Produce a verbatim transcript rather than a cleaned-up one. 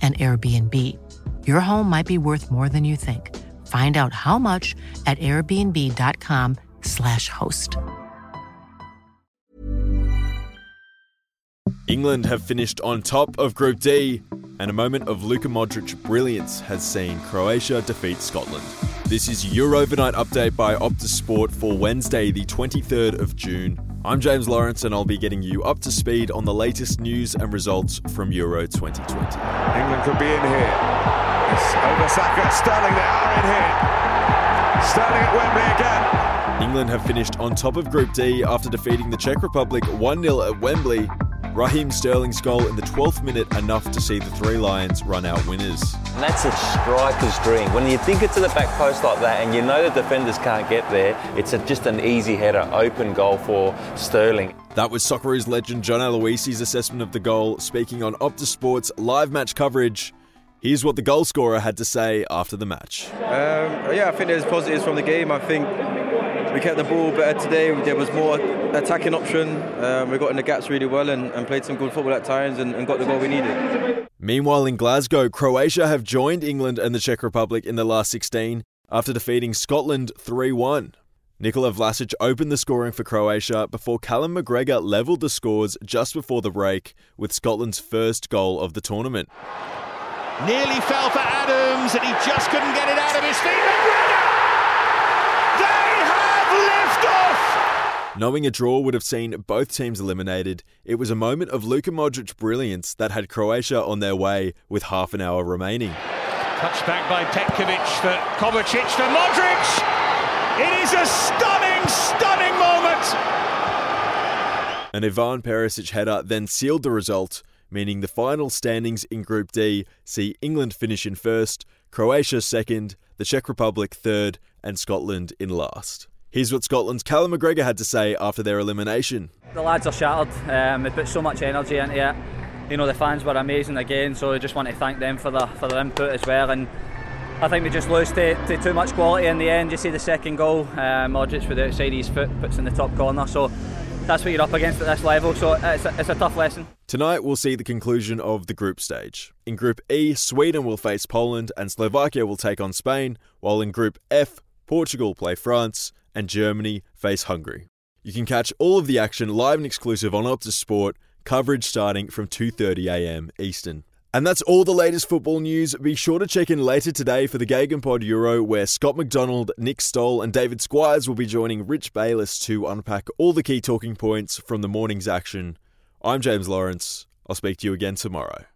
an Airbnb. Your home might be worth more than you think. Find out how much at airbnb.com slash host. England have finished on top of Group D, and a moment of Luka Modric brilliance has seen Croatia defeat Scotland. This is your overnight update by Optus Sport for Wednesday, the twenty-third of June. I'm James Lawrence, and I'll be getting you up to speed on the latest news and results from Euro twenty twenty. England could be in here. It's over Saka, Sterling, they are in here. Sterling at Wembley again. England have finished on top of Group D after defeating the Czech Republic one nil at Wembley. Raheem Sterling's goal in the twelfth minute enough to see the three Lions run out winners. And that's a striker's dream. When you think it's to the back post like that and you know the defenders can't get there, it's a, just an easy header, open goal for Sterling. That was Socceroos legend John Aloisi's assessment of the goal, speaking on Optus Sport's live match coverage. Here's what the goal scorer had to say after the match. Um, yeah, I think there's positives from the game. I think we kept the ball better today. There was more attacking option. Um, we got in the gaps really well and, and played some good football at times and, and got the goal we needed. Meanwhile, in Glasgow, Croatia have joined England and the Czech Republic in the last sixteen after defeating Scotland three one. Nikola Vlasic opened the scoring for Croatia before Callum McGregor levelled the scores just before the break with Scotland's first goal of the tournament. Nearly fell for Adams and he just couldn't get it out of his feet. McGregor! Knowing a draw would have seen both teams eliminated, it was a moment of Luka Modric brilliance that had Croatia on their way with half an hour remaining. Touched back by Petkovic for Kovačić for Modric. It is a stunning, stunning moment. An Ivan Perisic header then sealed the result, meaning the final standings in Group D see England finish in first, Croatia second, the Czech Republic third, and Scotland in last. Here's what Scotland's Callum McGregor had to say after their elimination. The lads are shattered. Um, they put so much energy into it. You know, the fans were amazing again, so I just want to thank them for their, for their input as well. And I think we just lost to, to too much quality in the end. You see the second goal, uh, Modric with the outside of his foot, puts in the top corner. So that's what you're up against at this level, so it's a, it's a tough lesson. Tonight we'll see the conclusion of the group stage. In Group E, Sweden will face Poland and Slovakia will take on Spain, while in Group F, Portugal play France and Germany face Hungary. You can catch all of the action live and exclusive on Optus Sport, coverage starting from two thirty a m Eastern. And that's all the latest football news. Be sure to check in later today for the Gagan Pod Euro, where Scott McDonald, Nick Stoll and David Squires will be joining Rich Bayless to unpack all the key talking points from the morning's action. I'm James Lawrence. I'll speak to you again tomorrow.